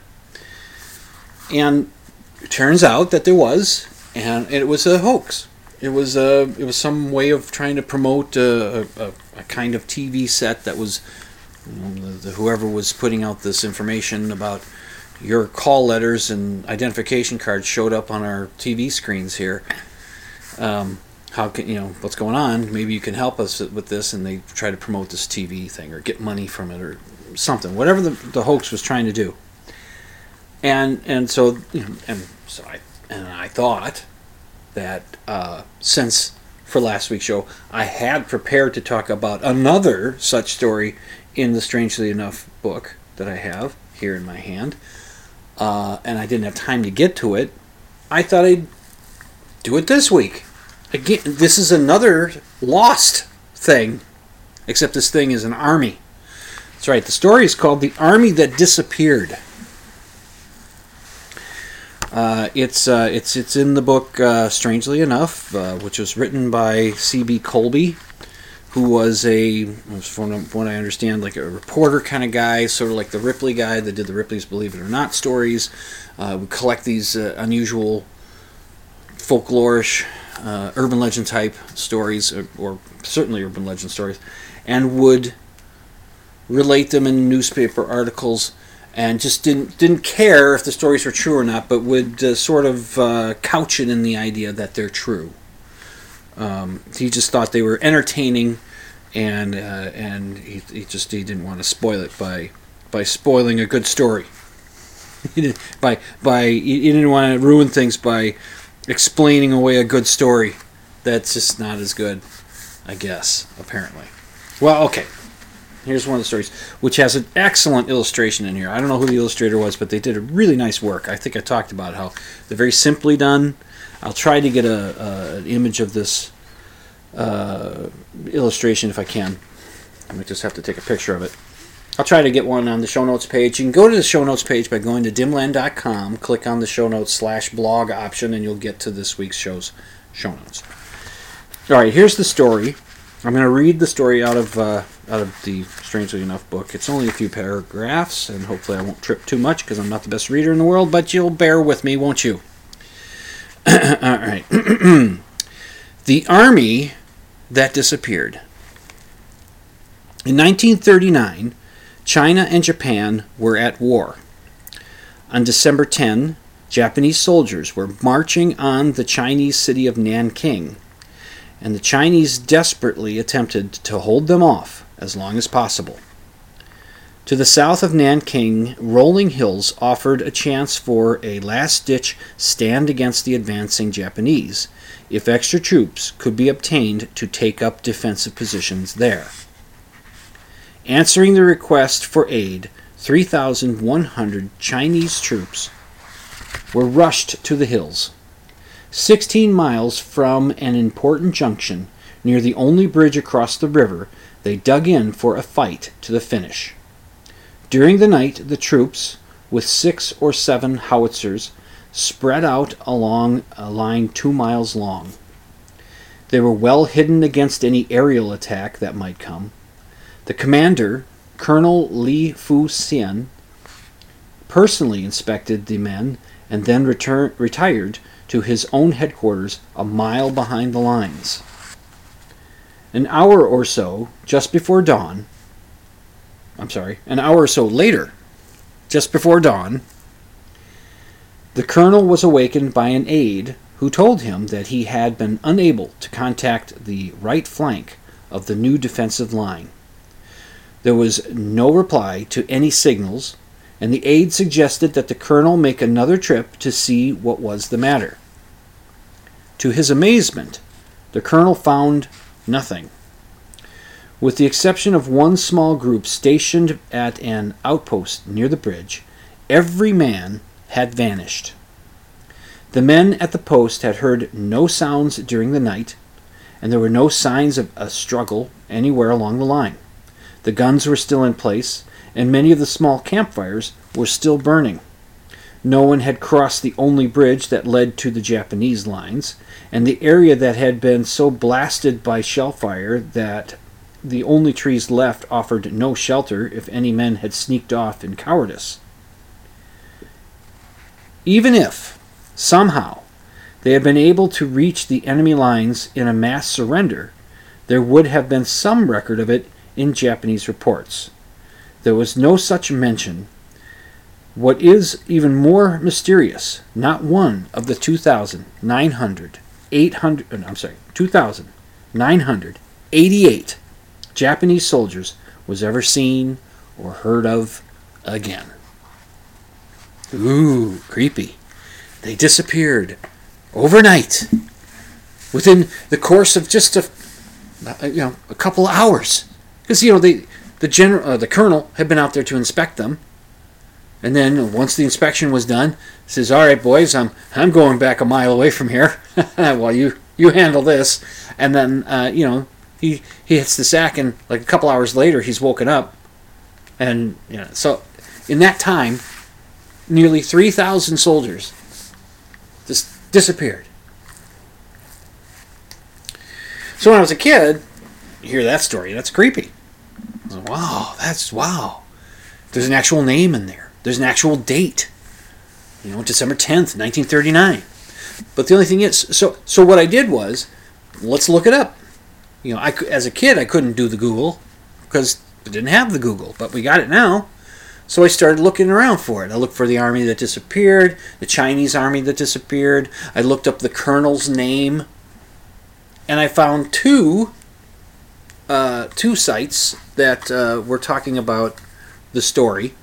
And it turns out that there was, and it was a hoax. It was some way of trying to promote a kind of TV set that was, whoever was putting out this information about your call letters and identification cards showed up on our TV screens here. How can what's going on? Maybe you can help us with this. And they try to promote this TV thing or get money from it or something. Whatever the hoax was trying to do. And so I thought that since for last week's show I had prepared to talk about another such story in the Strangely Enough book that I have here in my hand. And I didn't have time to get to it. I thought I'd do it this week. Again, this is another lost thing, except this thing is an army. That's right, the story is called The Army That Disappeared. It's in the book, Strangely Enough, which was written by C. B. Colby, who was from what I understand, like a reporter kind of guy, sort of like the Ripley guy that did the Ripley's Believe It or Not stories. Would collect these unusual, folklorish, urban legend type stories, or certainly urban legend stories, and would relate them in newspaper articles, and just didn't care if the stories were true or not, but would sort of couch it in the idea that they're true. He just thought they were entertaining, and he didn't want to spoil it by spoiling a good story. He didn't want to ruin things by explaining away a good story that's just not as good, I guess. Apparently, well, okay. Here's one of the stories, which has an excellent illustration in here. I don't know who the illustrator was, but they did a really nice work. I think I talked about how they're very simply done. I'll try to get an image of this illustration if I can. I might just have to take a picture of it. I'll try to get one on the show notes page. You can go to the show notes page by going to dimland.com, click on the show notes /blog option, and you'll get to this week's show's show notes. All right, here's the story. I'm going to read the story out of the Strangely Enough book. It's only a few paragraphs, and hopefully I won't trip too much because I'm not the best reader in the world, but you'll bear with me, won't you? All right. The Army That Disappeared. In 1939, China and Japan were at war. On December 10, Japanese soldiers were marching on the Chinese city of Nanking, and the Chinese desperately attempted to hold them off as long as possible. To the south of Nanking, rolling hills offered a chance for a last-ditch stand against the advancing Japanese, if extra troops could be obtained to take up defensive positions there. Answering the request for aid, 3,100 Chinese troops were rushed to the hills. 16 miles from an important junction, near the only bridge across the river, they dug in for a fight to the finish. During the night, the troops, with 6 or 7 howitzers, spread out along a line 2 miles long. They were well hidden against any aerial attack that might come. The commander, Colonel Li Fu-Sien, personally inspected the men and then retired to his own headquarters a mile behind the lines. An hour or so later, just before dawn, the colonel was awakened by an aide who told him that he had been unable to contact the right flank of the new defensive line. There was no reply to any signals, and the aide suggested that the colonel make another trip to see what was the matter. To his amazement, the colonel found nothing. With the exception of one small group stationed at an outpost near the bridge, every man had vanished. The men at the post had heard no sounds during the night, and there were no signs of a struggle anywhere along the line. The guns were still in place, and many of the small campfires were still burning. No one had crossed the only bridge that led to the Japanese lines, and the area that had been so blasted by shell fire that the only trees left offered no shelter if any men had sneaked off in cowardice. Even if, somehow, they had been able to reach the enemy lines in a mass surrender, there would have been some record of it in Japanese reports. There was no such mention. What is even more mysterious, not one of the 2,988 Japanese soldiers was ever seen or heard of again. Ooh, creepy. They disappeared overnight, within the course of just a couple of hours, because the colonel had been out there to inspect them, and then once the inspection was done, he says, "All right, boys, I'm going back a mile away from here while you handle this," and then He hits the sack, and like a couple hours later, he's woken up. And so in that time, nearly 3,000 soldiers just disappeared. So when I was a kid, you hear that story, that's creepy. I was, wow. There's an actual name in there. There's an actual date. December 10th, 1939. But the only thing is, so what I did was, let's look it up. As a kid, I couldn't do the Google because I didn't have the Google, but we got it now. So I started looking around for it. I looked for the army that disappeared, the Chinese army that disappeared. I looked up the colonel's name, and I found two sites that were talking about the story.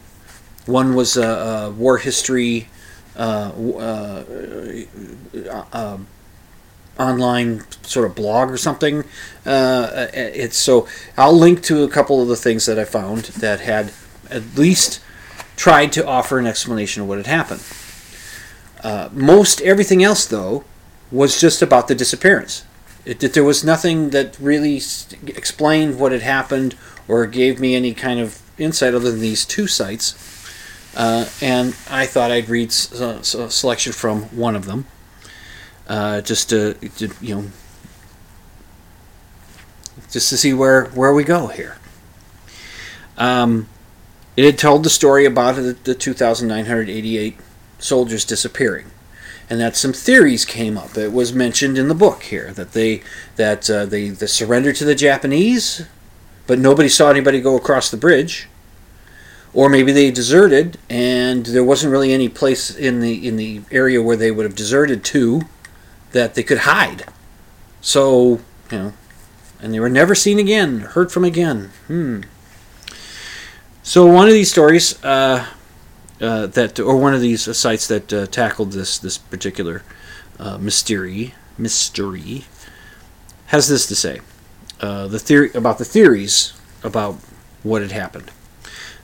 One was war history online sort of blog or something. I'll link to a couple of the things that I found that had at least tried to offer an explanation of what had happened. Most everything else, though, was just about the disappearance. There was nothing that really explained what had happened or gave me any kind of insight other than these two sites. And I thought I'd read a selection from one of them. Just to see where we go here. It had told the story about the 2,988 soldiers disappearing, and that some theories came up. It was mentioned in the book here that they surrendered to the Japanese, but nobody saw anybody go across the bridge. Or maybe they deserted and there wasn't really any place in the area where they would have deserted to that they could hide. So, you know, and they were never seen again, heard from again. So one of these stories, one of these sites that tackled this particular mystery, has this to say: the theories about what had happened.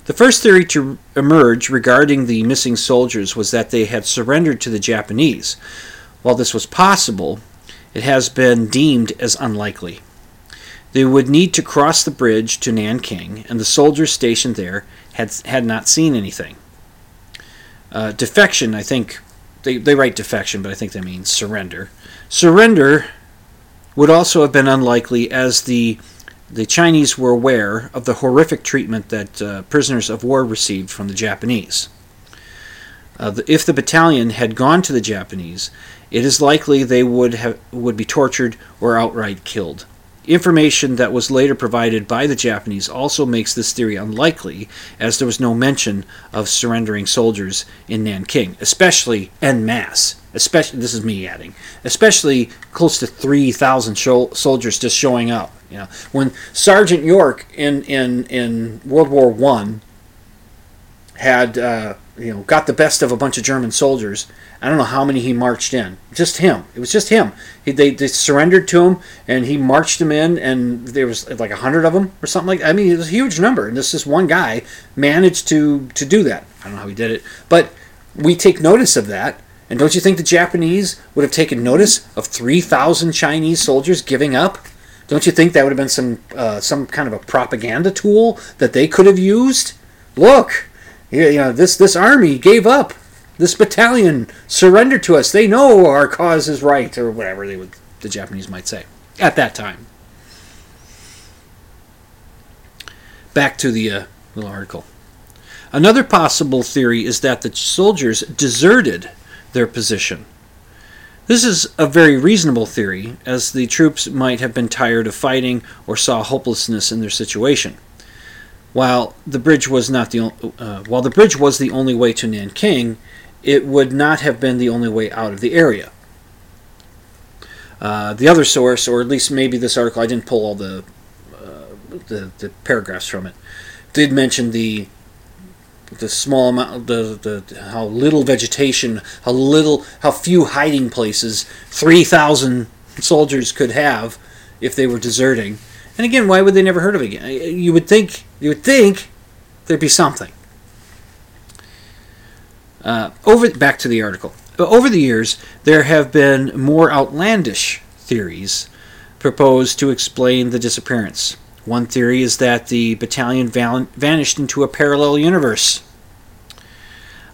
The first theory to emerge regarding the missing soldiers was that they had surrendered to the Japanese. While this was possible, it has been deemed as unlikely. They would need to cross the bridge to Nanking, and the soldiers stationed there had not seen anything. Defection, I think, they write defection, but I think they mean surrender. Surrender would also have been unlikely, as the Chinese were aware of the horrific treatment that prisoners of war received from the Japanese. If the battalion had gone to the Japanese, it is likely they would be tortured or outright killed. Information that was later provided by the Japanese also makes this theory unlikely, as there was no mention of surrendering soldiers in Nanking, especially en masse. Especially, this is me adding, especially close to 3,000 soldiers just showing up. You know, when Sergeant York in World War I had got the best of a bunch of German soldiers, I don't know how many he marched in. Just him. It was just him. They surrendered to him, and he marched them in, and there was like 100 of them or something like that. I mean, it was a huge number, and this one guy managed to do that. I don't know how he did it, but we take notice of that. And don't you think the Japanese would have taken notice of 3,000 Chinese soldiers giving up? Don't you think that would have been some kind of a propaganda tool that they could have used? Look, this army gave up. This battalion surrendered to us. They know our cause is right, or whatever the Japanese might say at that time. Back to the little article. Another possible theory is that the soldiers deserted their position. This is a very reasonable theory, as the troops might have been tired of fighting or saw hopelessness in their situation. While the bridge was the only way to Nanking, it would not have been the only way out of the area. The other source, or at least maybe this article, I didn't pull all the paragraphs from it, did mention the small amount, how little vegetation, how few hiding places 3,000 soldiers could have if they were deserting. And again, why would they never heard of it again? You would think there'd be something. Back to the article. Over the years, there have been more outlandish theories proposed to explain the disappearance. One theory is that the battalion vanished into a parallel universe.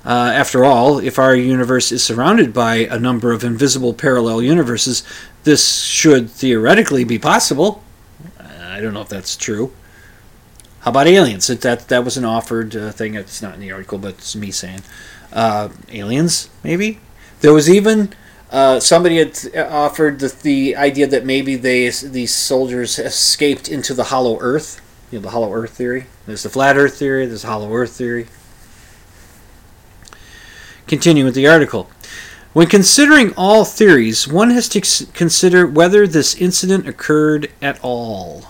After all, if our universe is surrounded by a number of invisible parallel universes, this should theoretically be possible. I don't know if that's true. How about aliens? That was an offered thing. It's not in the article, but it's me saying. Aliens, maybe? There was even... somebody had offered the idea that maybe these soldiers escaped into the hollow earth. You know, the hollow earth theory. There's the flat earth theory. There's the hollow earth theory. Continue with the article. When considering all theories, one has to consider whether this incident occurred at all.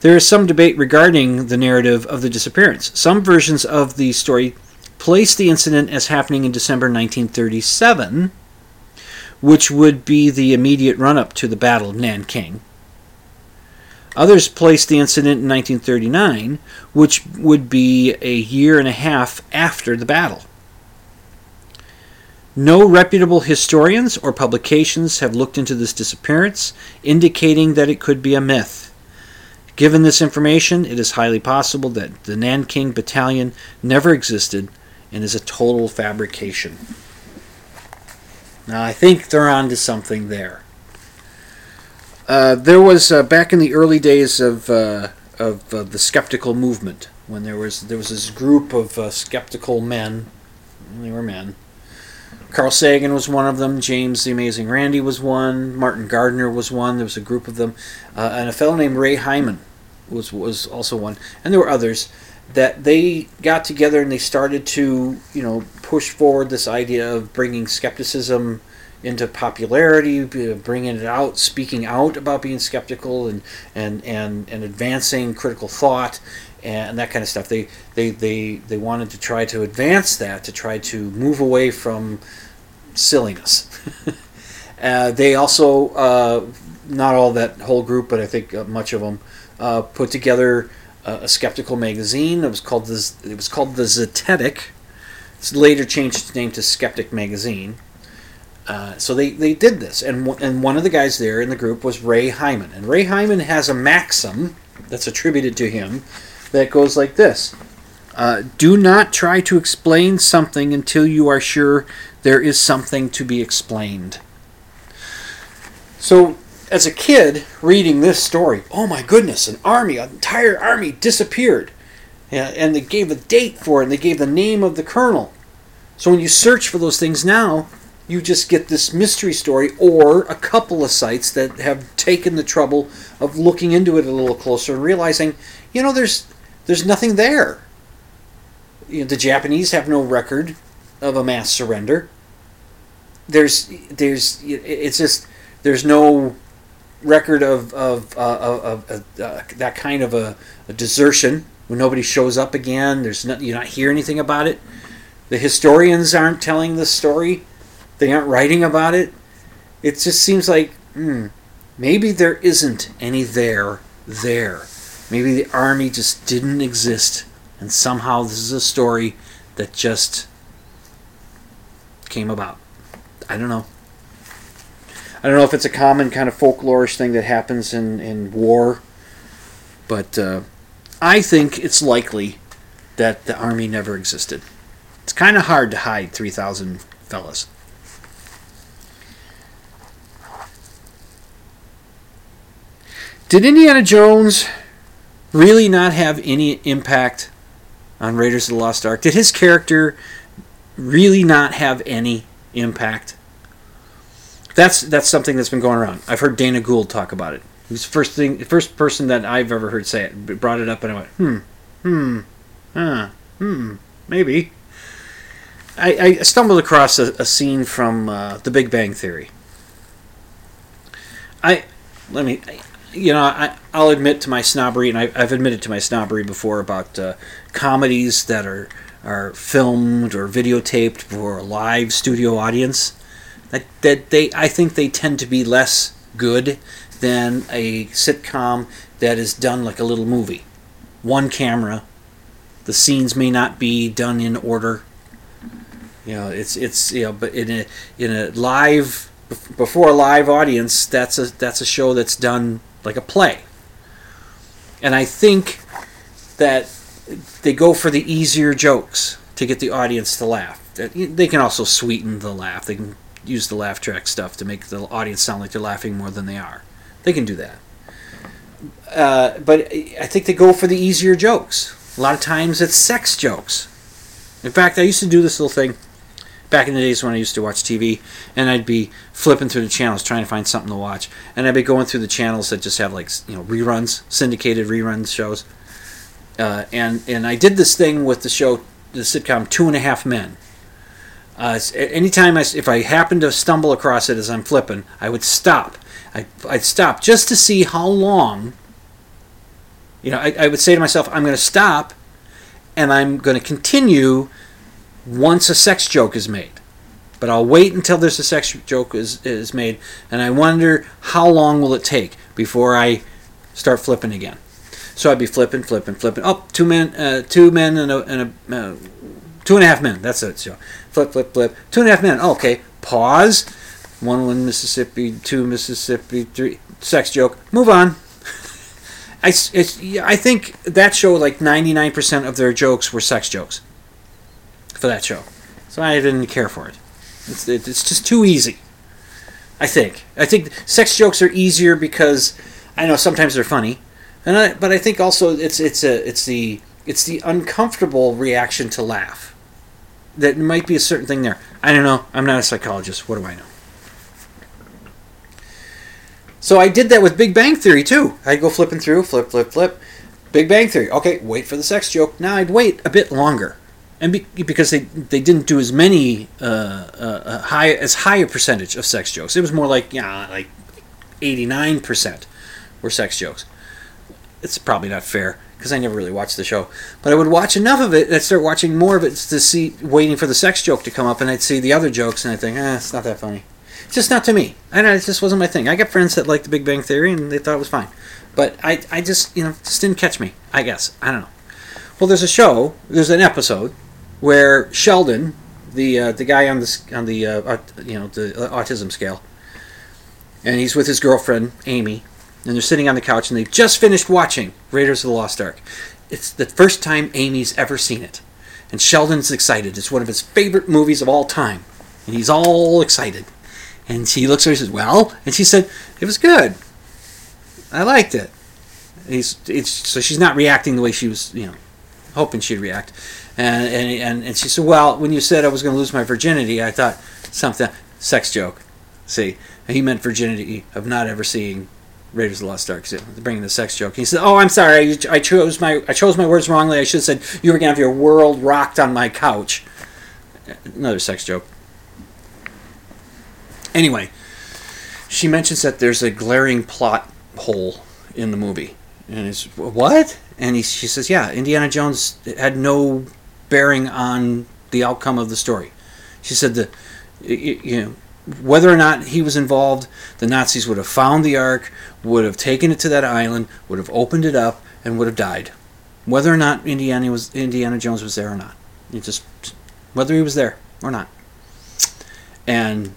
There is some debate regarding the narrative of the disappearance. Some versions of the story place the incident as happening in December 1937, which would be the immediate run-up to the Battle of Nanking. Others place the incident in 1939, which would be a year and a half after the battle. No reputable historians or publications have looked into this disappearance, indicating that it could be a myth. Given this information, it is highly possible that the Nanking Battalion never existed and is a total fabrication. Now, I think they're on to something there. There was, back in the early days of the skeptical movement, when there was this group of skeptical men, they were men. Carl Sagan was one of them, James the Amazing Randy was one, Martin Gardner was one, there was a group of them, and a fellow named Ray Hyman was also one, and there were others. that they got together and they started to, you know, push forward this idea of bringing skepticism into popularity, bringing it out, speaking out about being skeptical, and advancing critical thought and that kind of stuff. They wanted to try to advance that, to try to move away from silliness. They also, not all that whole group, but I think much of them, put together a skeptical magazine. It was called the Zetetic. It's later changed its name to Skeptic Magazine. So they did this, and one of the guys there in the group was Ray Hyman, and Ray Hyman has a maxim that's attributed to him that goes like this: do not try to explain something until you are sure there is something to be explained. So as a kid reading this story, oh my goodness, an entire army disappeared, and they gave a date for it, and they gave the name of the colonel. So when you search for those things now, you just get this mystery story, or a couple of sites that have taken the trouble of looking into it a little closer and realizing, you know, there's nothing there. You know, the Japanese have no record of a mass surrender. There's no record of that kind of a desertion when nobody shows up again. You don't hear anything about it. The historians aren't telling the story. They aren't writing about it. It just seems like, maybe there isn't any there. Maybe the army just didn't exist, and somehow this is a story that just came about. I don't know. I don't know if it's a common kind of folklorish thing that happens in war, but I think it's likely that the army never existed. It's kind of hard to hide 3,000 fellas. Did Indiana Jones really not have any impact on Raiders of the Lost Ark? Did his character really not have any impact? That's something that's been going around. I've heard Dana Gould talk about it. He was the first person that I've ever heard say it. Brought it up, and I went, maybe. I stumbled across a scene from The Big Bang Theory. I'll admit to my snobbery, and I've admitted to my snobbery before about comedies that are filmed or videotaped for a live studio audience. I think they tend to be less good than a sitcom that is done like a little movie. One camera, the scenes may not be done in order. You know, but in a live, before a live audience, that's a show that's done like a play. And I think that they go for the easier jokes to get the audience to laugh. They can also sweeten the laugh. They can use the laugh track stuff to make the audience sound like they're laughing more than they are. They can do that. But I think they go for the easier jokes. A lot of times it's sex jokes. In fact, I used to do this little thing back in the days when I used to watch TV, and I'd be flipping through the channels trying to find something to watch, and I'd be going through the channels that just have, like, you know, reruns, syndicated reruns shows, and I did this thing with the sitcom 2.5 Men. Anytime if I happened to stumble across it as I'm flipping, I would stop. I'd stop just to see how long. You know, I would say to myself, I'm going to stop, and I'm going to continue once a sex joke is made. But I'll wait until there's a sex joke is made, and I wonder how long will it take before I start flipping again. So I'd be flipping. Oh, 2 men and a 2.5 Men. That's it. So flip. 2.5 Men. Oh, okay. Pause. 1 Mississippi, 2 Mississippi, 3 sex joke. Move on. I think that show, like 99% of their jokes were sex jokes. For that show, so I didn't care for it. It's just too easy. I think sex jokes are easier because I know sometimes they're funny, but I think also it's the uncomfortable reaction to laugh. That might be a certain thing there. I don't know. I'm not a psychologist. What do I know? So I did that with Big Bang Theory too. I go flipping through, flip. Big Bang Theory. Okay, wait for the sex joke. Now I'd wait a bit longer. And because they didn't do as many high a percentage of sex jokes. It was more like, yeah, like 89% were sex jokes. It's probably not fair because I never really watched the show, but I would watch enough of it and I'd start watching more of it to see, waiting for the sex joke to come up, and I'd see the other jokes and I'd think, it's not that funny. It's just not to me. I know, it just wasn't my thing. I got friends that liked The Big Bang Theory and they thought it was fine, but I just just didn't catch me. I guess I don't know. Well, there's an episode where Sheldon, the guy on the autism scale, and he's with his girlfriend Amy, and they're sitting on the couch and they've just finished watching Raiders of the Lost Ark. It's the first time Amy's ever seen it, and Sheldon's excited. It's one of his favorite movies of all time, and he's all excited. And she looks at her and says, "Well," and she said, "It was good. I liked it." So she's not reacting the way she was, hoping she'd react. And she said, "Well, when you said I was going to lose my virginity, I thought something." Sex joke. See, he meant virginity of not ever seeing Raiders of the Lost Ark. Bringing the sex joke. And he said, "Oh, I'm sorry. I chose my words wrongly. I should have said you were going to have your world rocked on my couch." Another sex joke. Anyway, she mentions that there's a glaring plot hole in the movie. And it's, what? And she says, yeah, Indiana Jones had no bearing on the outcome of the story. She said that, whether or not he was involved, the Nazis would have found the Ark, would have taken it to that island, would have opened it up, and would have died. Whether or not Indiana Jones was there or not. Whether he was there or not. And,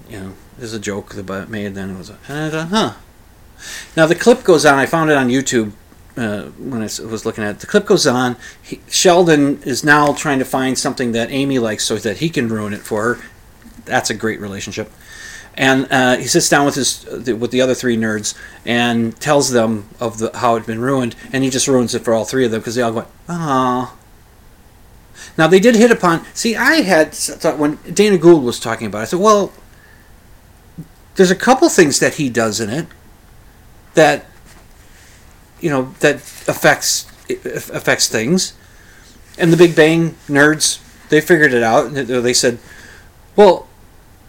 there's a joke that made then. It was Now the clip goes on. I found it on YouTube when I was looking at it. The clip goes on. Sheldon is now trying to find something that Amy likes so that he can ruin it for her. That's a great relationship. And he sits down with the other three nerds and tells them of how it had been ruined. And he just ruins it for all three of them because they all went, "Aww." Now they did hit upon. See, I had thought when Dana Gould was talking about it, I said, well, there's a couple things that he does in it that that affects things, and the Big Bang nerds, they figured it out. They said, well,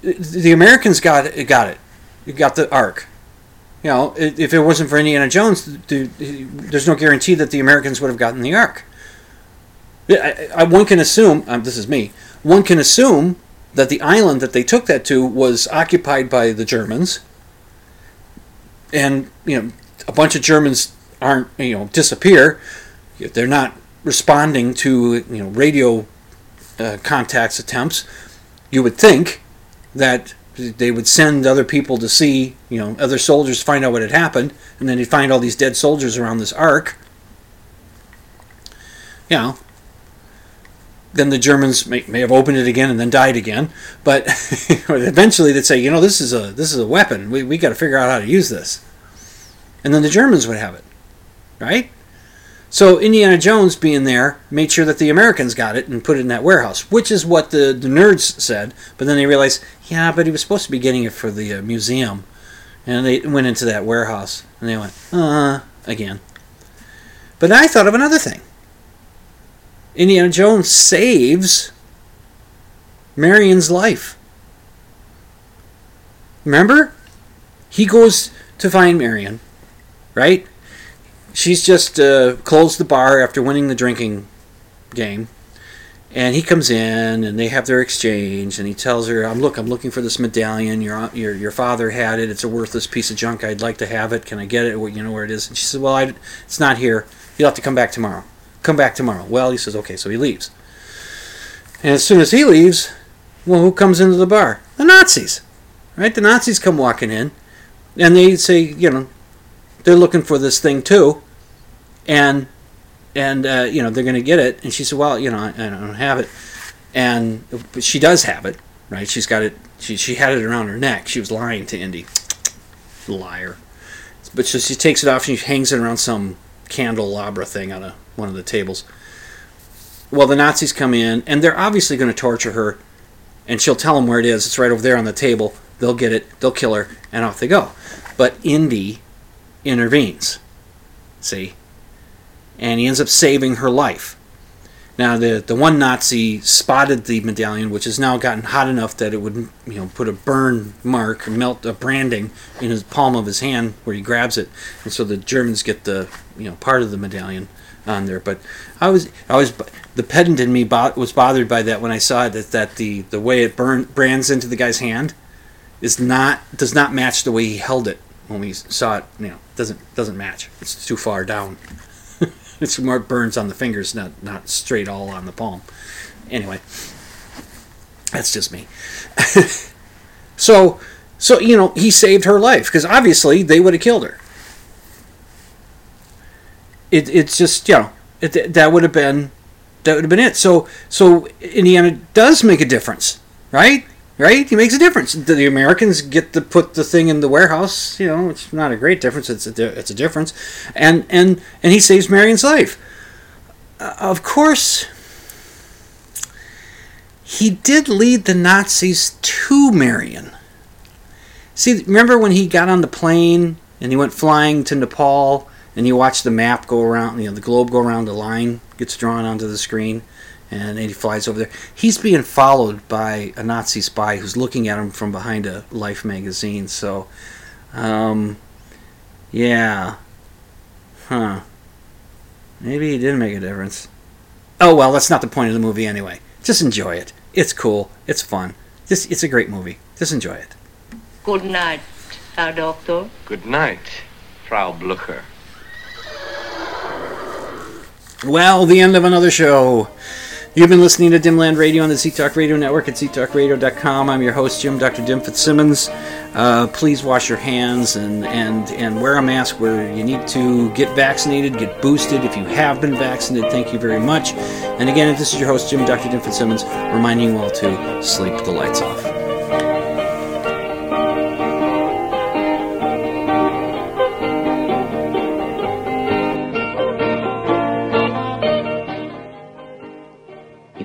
the Americans got it. You got the Ark. If it wasn't for Indiana Jones, there's no guarantee that the Americans would have gotten the Ark. One can assume, this is me, one can assume that the island that they took that to was occupied by the Germans. And, a bunch of Germans aren't, disappear. They're not responding to, radio contacts attempts. You would think that they would send other people to see, other soldiers, find out what had happened. And then they'd find all these dead soldiers around this Ark. Then the Germans may have opened it again and then died again, but eventually they'd say, this is a weapon. We got to figure out how to use this, and then the Germans would have it, right? So Indiana Jones being there made sure that the Americans got it and put it in that warehouse, which is what the nerds said. But then they realized, but he was supposed to be getting it for the museum, and they went into that warehouse and they went again. But I thought of another thing. Indiana Jones saves Marion's life. Remember? He goes to find Marion, right? She's just closed the bar after winning the drinking game. And he comes in, and they have their exchange, and he tells her, I'm looking for this medallion. Your father had it. It's a worthless piece of junk. I'd like to have it. Can I get it? You know where it is? And she said, well, it's not here. You'll have to come back tomorrow. Well, he says, okay, so he leaves. And as soon as he leaves, well, who comes into the bar? The Nazis, right? The Nazis come walking in, and they say, they're looking for this thing too, and they're going to get it. And she said, well, I don't have it. And but she does have it, right? She's got it. She had it around her neck. She was lying to Indy. Liar. But so she takes it off and she hangs it around some candelabra thing on one of the tables. Well, the Nazis come in, and they're obviously going to torture her, and she'll tell them where it is. It's right over there on the table. They'll get it, they'll kill her, and off they go. But Indy intervenes. See? and he ends up saving her life. Now, the one Nazi spotted the medallion, which has now gotten hot enough that it would, put a burn mark, or melt a branding in his palm of his hand where he grabs it, and so the Germans get the, part of the medallion on there. But I was the pedant in me was bothered by that when I saw it, that the way it brands into the guy's hand does not match the way he held it when we saw it. Doesn't match. It's too far down. It's more burns on the fingers, not straight all on the palm. Anyway, that's just me. So he saved her life, because obviously they would have killed her. It's just that would have been it. So Indiana does make a difference, right? Right? He makes a difference. The Americans get to put the thing in the warehouse. It's not a great difference. It's a difference. And he saves Marion's life. Of course, he did lead the Nazis to Marion. See, remember when he got on the plane and he went flying to Nepal and you watched the map go around, the globe go around, the line gets drawn onto the screen. And he flies over there. He's being followed by a Nazi spy who's looking at him from behind a Life magazine. So, yeah. Huh. Maybe he didn't make a difference. Oh, well, that's not the point of the movie anyway. Just enjoy it. It's cool. It's fun. It's a great movie. Just enjoy it. Good night, Herr Doctor. Good night, Frau Blücher. Well, the end of another show. You've been listening to Dimland Radio on the Z-Talk Radio Network at ztalkradio.com. I'm your host, Dr. Jim Fitzsimmons. Please wash your hands and wear a mask where you need to. Get vaccinated, get boosted if you have been vaccinated. Thank you very much. And again, this is your host, Dr. Jim Fitzsimmons, reminding you all to sleep the lights off. You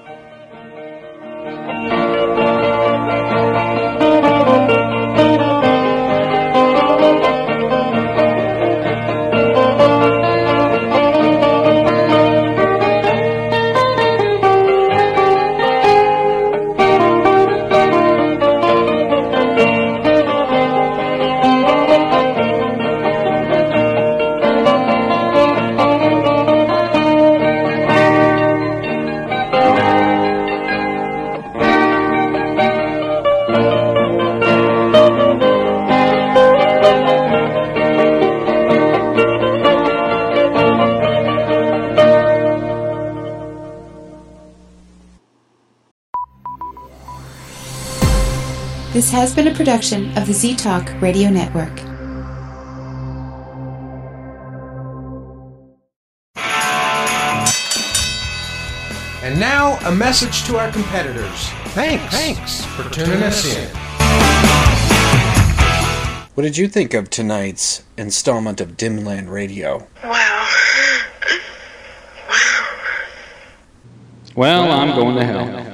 This has been a production of the Z-Talk Radio Network. And now, a message to our competitors. Thanks for tuning us in. What did you think of tonight's installment of Dimland Radio? Wow. Well, I'm going to hell.